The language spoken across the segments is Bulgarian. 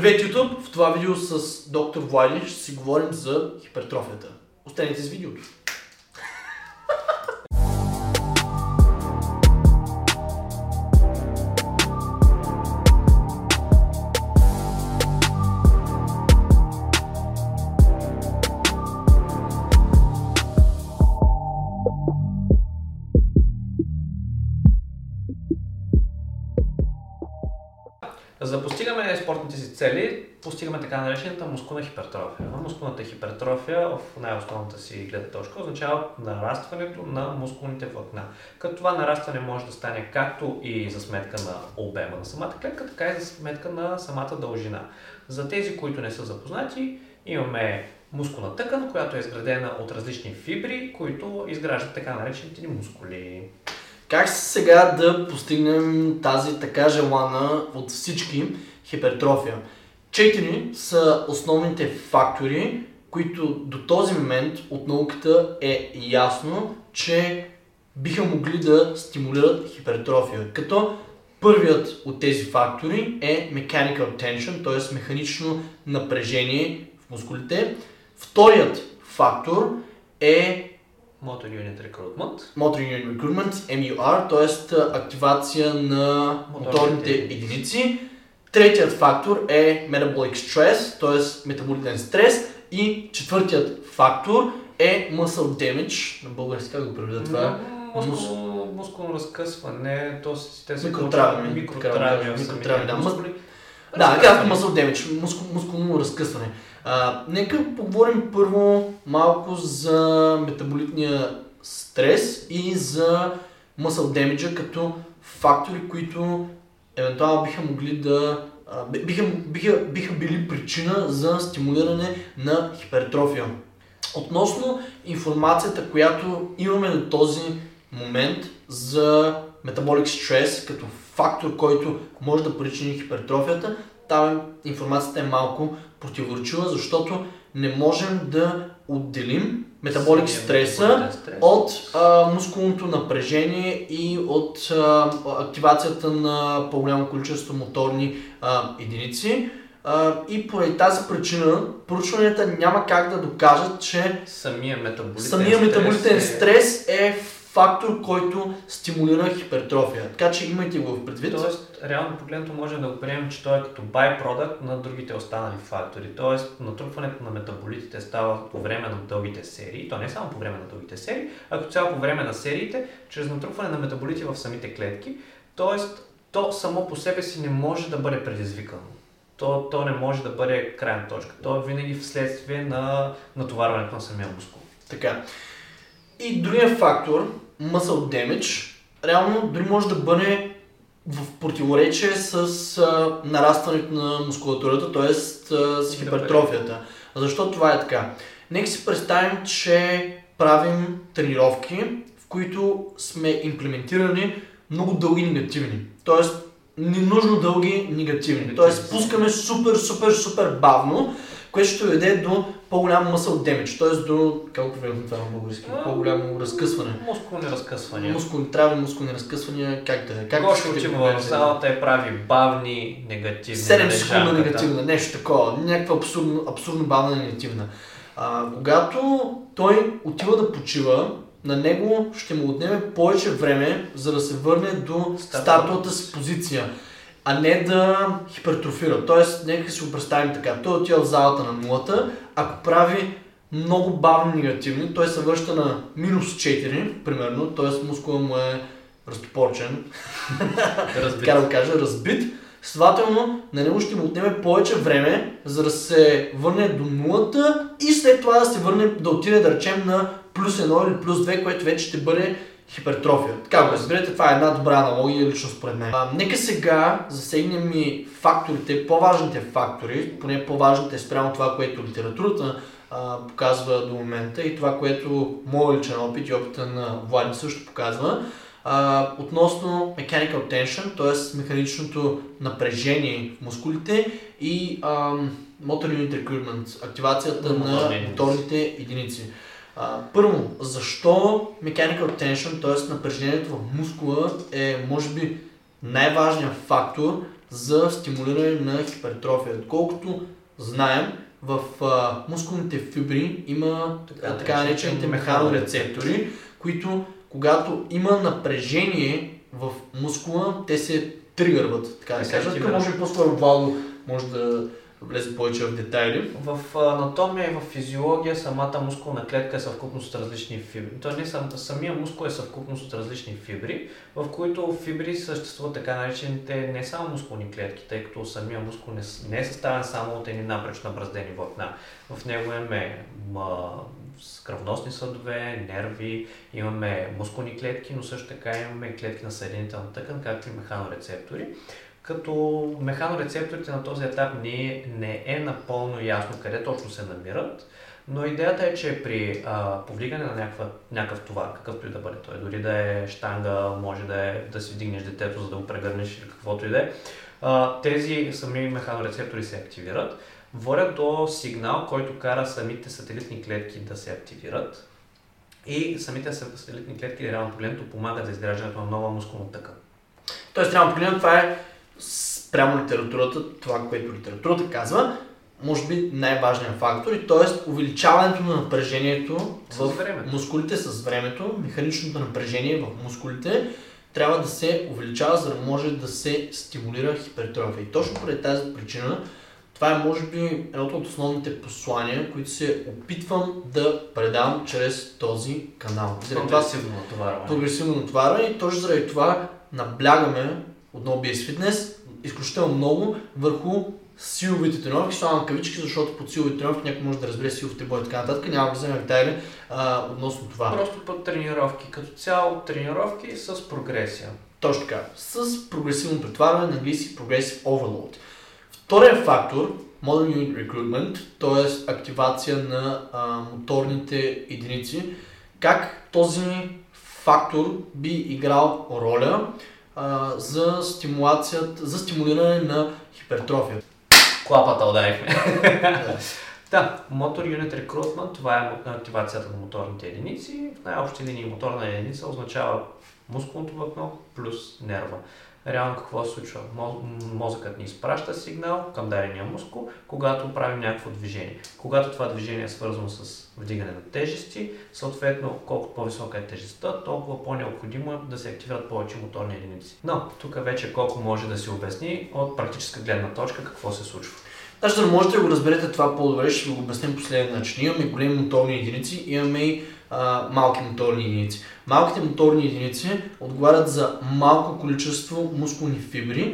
Привет YouTube! В това видео с доктор Влади ще си говорим за хипертрофията. Останете с видеото! За да постигаме спортните си цели, постигаме така наречената мускулна хипертрофия. Мускулната хипертрофия в най-основната си гледна точка означава нарастването на мускулните влакна. Като това нарастване може да стане както и за сметка на обема на самата клетка, така и за сметка на самата дължина. За тези, които не са запознати, имаме мускулна тъкан, която е изградена от различни фибри, които изграждат така наречените ни мускули. Как сега да постигнем тази така желана от всички хипертрофия? 4 са основните фактори, които до този момент от науката е ясно, че биха могли да стимулират хипертрофия. Като първият от тези фактори е mechanical tension, т.е. механично напрежение в мускулите. Вторият фактор е Motor Unit Recruitment. Motor Unit Recruitment, MUR, т.е. активация на моторните единици. Третият фактор е Metabolic Stress, т.е. метаболитен стрес. И четвъртият фактор е Muscle Damage, на български как го преведа това? Мускулно разкъсване, т.е. микротравми. Да, както Muscle Damage, мускулно разкъсване. Нека поговорим първо малко за метаболитния стрес и за muscle damage като фактори, които евентуално биха могли да биха били причина за стимулиране на хипертрофия. Относно информацията, която имаме до този момент за metabolic stress като фактор, който може да причини хипертрофията, там информацията е малко противоречива, защото не можем да отделим метаболик стреса от мускулното напрежение и от активацията на по-голямо количество моторни единици. И поради тази причина проучванията няма как да докажат, че самия метаболитен стрес е фактор, който стимулира хипертрофия. Така че имайте го в предвид. Тоест, реално погледнато можем да го приемем, че той е като байпродакт на другите останали фактори. Тоест, натрупването на метаболитите става по време на дългите серии. То не е само по време на дългите серии, а като цяло по време на сериите, чрез натрупване на метаболити в самите клетки. Тоест, то само по себе си не може да бъде предизвикано. То не може да бъде крайна точка. То е винаги вследствие на натоварването на самия мускул. Така. И другия фактор, muscle damage, реално дори може да бъде в противоречие с нарастването на мускулатурата, т.е. с хипертрофията. Защо това е така? Нека си представим, че правим тренировки, в които сме имплементирани много дълги негативни, т.е. ненужно дълги негативни, т.е. пускаме супер бавно, което ще доведе до по-голям muscle damage, т.е. до по-голямо разкъсване. Мускулни разкъсвания, как да е? Гоша отива в залата и прави бавни негативни 7 секунда негативна, нещо такова, някаква абсурдно бавна негативна. Когато той отива да почива, на него ще му отнеме повече време, за да се върне до стартовата си позиция, а не да хипертрофира. Тоест, нека си го представим така. Той отива в залата на нулата, ако прави много бавно негативни, той се връща на минус 4, примерно, т.е. мускулът му е разтопорчен, така да кажа, разбит. Следователно, на него ще му отнеме повече време, за да се върне до нулата и след това да се върне, да отиде, да речем, на плюс 1 или плюс 2, което вече ще бъде хипертрофия. Така го разбирате, това е една добра аналогия лично според мен. Нека сега засегнем и факторите, по-важните фактори, поне по-важните спрямо това, което литературата показва до момента и това, което моят личен опит и опита на Влади също показва, относно mechanical tension, т.е. механичното напрежение в мускулите и motor unit recruitment, активацията на моторните единици. Първо, защо mechanical tension, т.е. напрежението в мускула е, може би, най-важният фактор за стимулиране на хипертрофия. Доколкото знаем, в мускулните фибри има така наречените механорецептори, които когато има напрежение в мускула, те се тригърват, така да кажат. Може би по-скоро Вало може да влезе повече в детайли. В анатомия и в физиология самата мускулна клетка е съвкупност от различни фибри. Тоест не самия мускул е съвкупност от различни фибри, в които фибри съществуват така наречените не само мускулни клетки, тъй като самия мускул не е съставен само от едни напречно бръздени влакна. В него имаме кръвоносни съдове, нерви, имаме мускулни клетки, но също така имаме клетки на съединителна тъкан, както и механорецептори. Като механорецепторите на този етап не е напълно ясно къде точно се намират, но идеята е, че при повдигане на някакъв товар, какъвто и да бъде той, дори да е щанга, може да си вдигнеш детето, за да го прегърнеш или каквото и да е, тези сами механорецептори се активират, водят до сигнал, който кара самите сателитни клетки да се активират и самите сателитни клетки реално погледнато помагат за изграждането на нова мускулна тъкан. Тоест, реално погледнато това е спрямо литературата, това, което литературата казва, може би най-важният фактор, и т.е. увеличаването на напрежението в мускулите с времето, механичното напрежение в мускулите трябва да се увеличава, за да може да се стимулира хипертрофия. И точно поради тази причина, това е може би едното от основните послания, които се опитвам да предам чрез този канал. Прогресивно натоварване. Прогресивно натоварване и точно заради това наблягаме от NoBS Fitness изключително много върху силовите тренировки, слагам кавички, защото под силови тренировки някой може да разбере силовите бои и така нататък, няма да вземем детайли относно това. Просто под тренировки, като цяло тренировки с прогресия. Точно така, с прогресивно претоварване, на английски Progressive Overload. Вторият фактор, Modern Unit Recruitment, т.е. активация на моторните единици, как този фактор би играл роля за стимулиране на хипертрофия. Клапата ударихме. Да, Motor Unit Recruitment, това е активацията на моторните единици. В най-общи линии моторна единица означава мускулното влакно плюс нерва. Реално какво се случва? Мозъкът ни изпраща сигнал към дадения мускул, когато правим някакво движение. Когато това движение е свързано с вдигане на тежести, съответно колкото по-висока е тежестта, толкова по-необходимо е да се активират повече моторни единици. Но тук вече колко може да се обясни от практическа гледна точка какво се случва. Даже да можете да го разберете това по-добре, ще ви го обясним последния начин. Имаме големи моторни единици, имаме и малки моторни единици. Малките моторни единици отговарят за малко количество мускулни фибри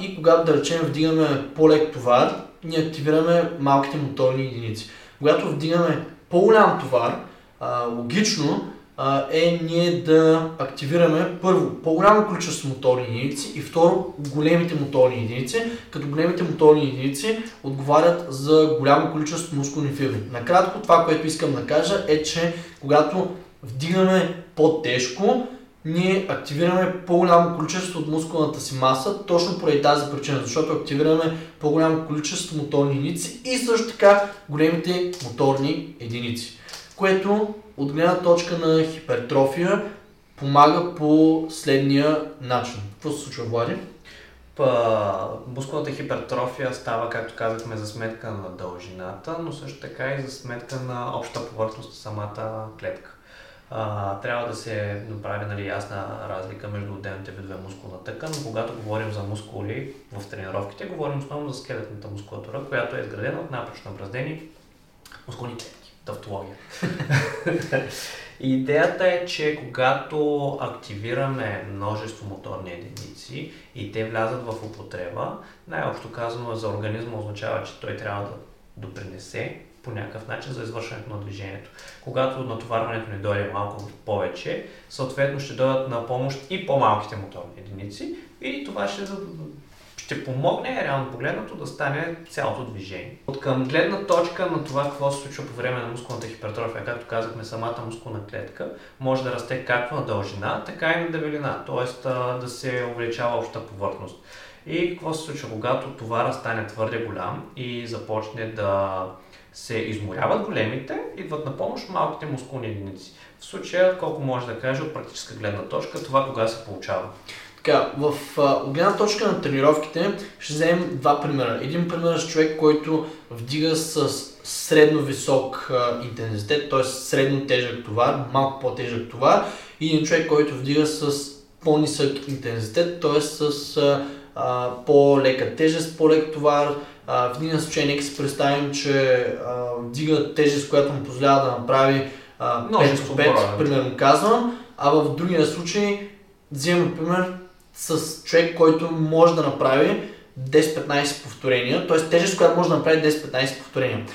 и когато да речем вдигаме по-лек товар, ние активираме малките моторни единици. Когато вдигаме по-голям товар, логично е ние да активираме първо по-голямо количество моторни единици и второ големите моторни единици, като големите моторни единици отговарят за голямо количество мускулни фибри. Накратко това, което искам да кажа е, че когато вдигаме по-тежко, ние активираме по-голямо количество от мускулната си маса, точно поради тази причина, защото активираме по-голямо количество моторни единици и също така големите моторни единици, което от гледна точка на хипертрофия помага по следния начин. Какво се случва, Влади? Мускулната хипертрофия става, както казахме, за сметка на дължината, но също така и за сметка на общата повърхност на самата клетка. Трябва да се направи ясна разлика между отделните видове мускулна тъкан. Когато говорим за мускули в тренировките, говорим основно за скелетната мускулатура, която е изградена от напречно бръздени мускулни клетки. Тавтология. Идеята е, че когато активираме множество моторни единици и те влязат в употреба, най-общо казано за организма означава, че той трябва да допринесе по някакъв начин за извършването на движението. Когато натоварването ни дойде малко повече, съответно ще дойдат на помощ и по-малките моторни единици и това ще помогне реално погледнато да стане цялото движение. От към гледна точка на това какво се случва по време на мускулната хипертрофия, както казахме, самата мускулна клетка може да расте както на дължина, така и на дебелина, т.е. да се увеличава обща повърхност. И какво се случва, когато товарът стане твърде голям и започне да се изморяват големите, идват на помощ малките мускулни единици. В случая, колко може да кажа от практическа гледна точка, това кога се получава? Така, в гледна точка на тренировките ще вземем два примера. Един пример с човек, който вдига с средно висок интензитет, т.е. средно тежък товар, малко по-тежък товар, и един човек, който вдига с по-нисък интензитет, т.е. с по-лека тежест, по-лек товар. В един случай нека си представим, че вдига тежест, която му позволява да направи 5x5, примерно казвам, а в другия случай вземем пример с човек, който може да направи 10-15 повторения, т.е. тежест, която може да направи 10-15 повторения.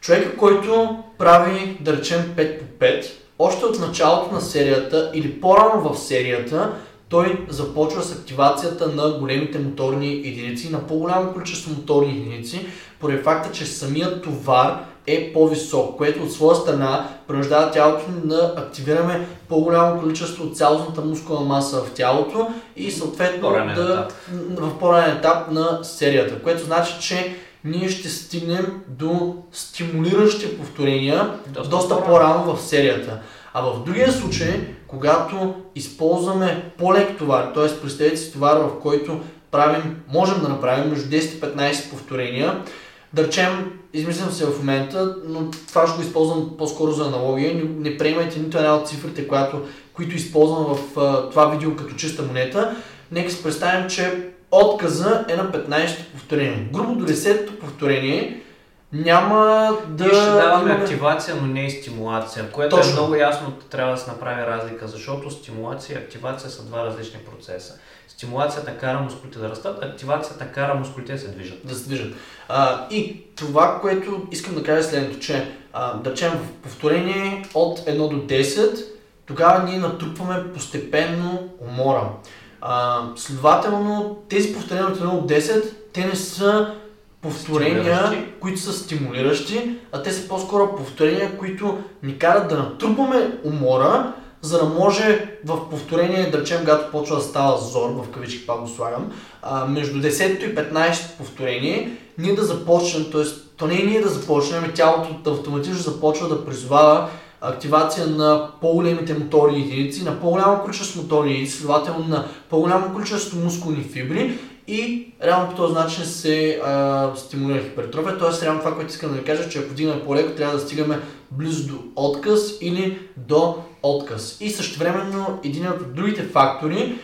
Човекът, който прави, да речем, 5 по 5, още от началото на серията или по-рано в серията, той започва с активацията на големите моторни единици, на по-голямо количество моторни единици, поради факта, че самият товар е по-висок, което от своя страна принуждава тялото да активираме по-голямо количество от цялостната мускулна маса в тялото и съответно в по-ранен етап на серията, което значи, че ние ще стигнем до стимулиращи повторения доста по-рано в серията. А в другия случай, когато използваме по-лек товар, т.е. представете си товар, в който можем да направим между 10-15 повторения, да речем, измислям се в момента, но това ще го използвам по-скоро за аналогия. Не приемайте нито една от цифрите, които използвам в това видео като чиста монета. Нека си представим, че отказа е на 15-то повторение. Грубо до 10-то повторение няма да... Ние ще даваме активация, но не и стимулация, което точно е много ясно, трябва да се направи разлика, защото стимулация и активация са два различни процеса. Стимулацията кара мускулите да растат, активацията кара мускулите да се движат. И това, което искам да кажа следното, че да речем в повторение от 1 до 10, тогава ние натрупваме постепенно умора. Следователно, тези повторения от 1 до 10, те не са повторения, които са стимулиращи, а те са по-скоро повторения, които ни карат да натрупваме умора, за да може в повторение, да речем, когато почва да става зор, в кавички пак го слагам, между 10-то и 15-то повторение, ние да започнем, т.е. то не е ние да започнем, тялото автоматично започва да призовава активация на по-големите моторни единици, на по-голямо количество моторни единици, следователно на по-голямо количество мускулни фибри, и реално по този начин се стимулира хипертрофия, т.е. реално това, което искам да ви кажа, че ако вдигаме по-леко, трябва да стигаме близо до отказ или до отказ. И същевременно един от другите фактори,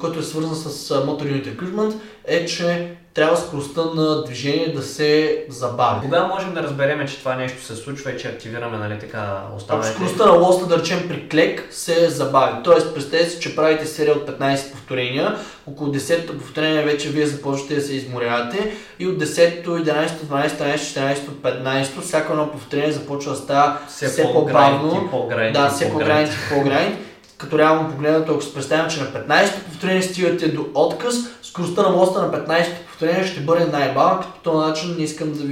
който е свързан с motor unit recruitment, е, че трябва скоростта на движение да се забави. Кога можем да разберем, че това нещо се случва и че активираме, нали, така останалите? Скоростта на лоста, да речем, при клек се забави. Тоест, представете си, че правите серия от 15 повторения, около 10-то повторение вече вие започвате да се изморявате и от 10-то, 11-то, 12-то, 14-то, 15-то, всяко едно повторение започва да става все по-бавно. Да, все по-гранди. Като реално погледнато, ако се представим, че на 15-то повторение стигате до отказ, скоростта на лоста на 15-то повторение ще бъде най-бавна, по този начин не искам да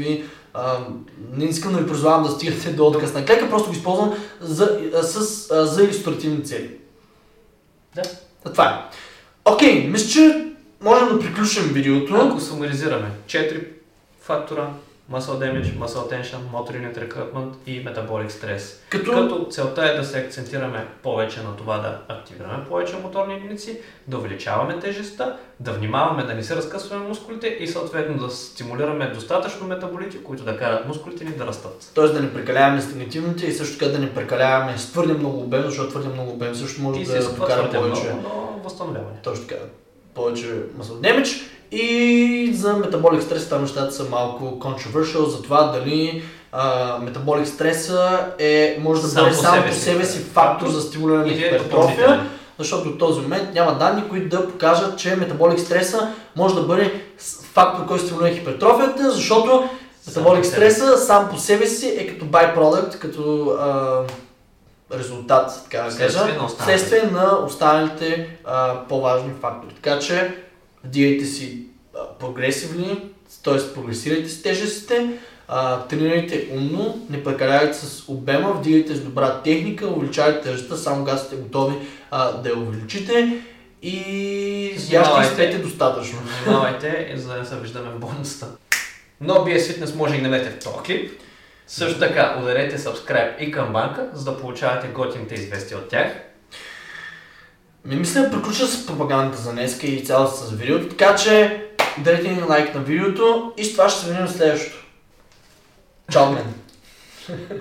ви призовавам да стигате до отказ на клека, просто го използвам за илюстративни цели. Да. Това е. Окей, мисля, че можем да приключим видеото. Ако сумаризираме 4 фактора: muscle damage, muscle tension, motor unit recruitment и metabolic stress. Като целта е да се акцентираме повече на това да активираме повече моторни единици, да увеличаваме тежестта, да внимаваме да не се разкъсваме мускулите и съответно да стимулираме достатъчно метаболити, които да карат мускулите ни да растат. Тоест да не прекаляваме с негативните и също така да не прекаляваме с твърде много обем, защото твърде много обем също може и да докара повече възстановяване. Точно така, повече muscle damage. И за метаболик стрес там нещата са малко controversial, за това дали метаболик стреса може да бъде само по себе си фактор за стимулиране на хипертрофия, защото до този момент няма данни, които да покажат, че метаболик стреса може да бъде фактор, който стимулира хипертрофията, защото метаболик стреса сам по себе си е като byproduct, като резултат, така да кажа, следствие на останалите по-важни фактори. Така че вдигайте си прогресивни, т.е. прогресирайте си тежестите, тренирайте умно, не прекалявайте с обема, вдигайте с добра техника, увеличавайте тежестта, само когато сте готови да я увеличите и ще изпете достатъчно. Внимавайте, за да не се виждаме в болницата. NoBS Fitness може и намерете в този клип. Също така ударете subscribe и камбанка, за да получавате готините известия от тях. Не мисля да приключа с пропагандата за днеска и цялата с видеото, така че дайте ни лайк на видеото и с това ще се видим следващото. Чао от мен!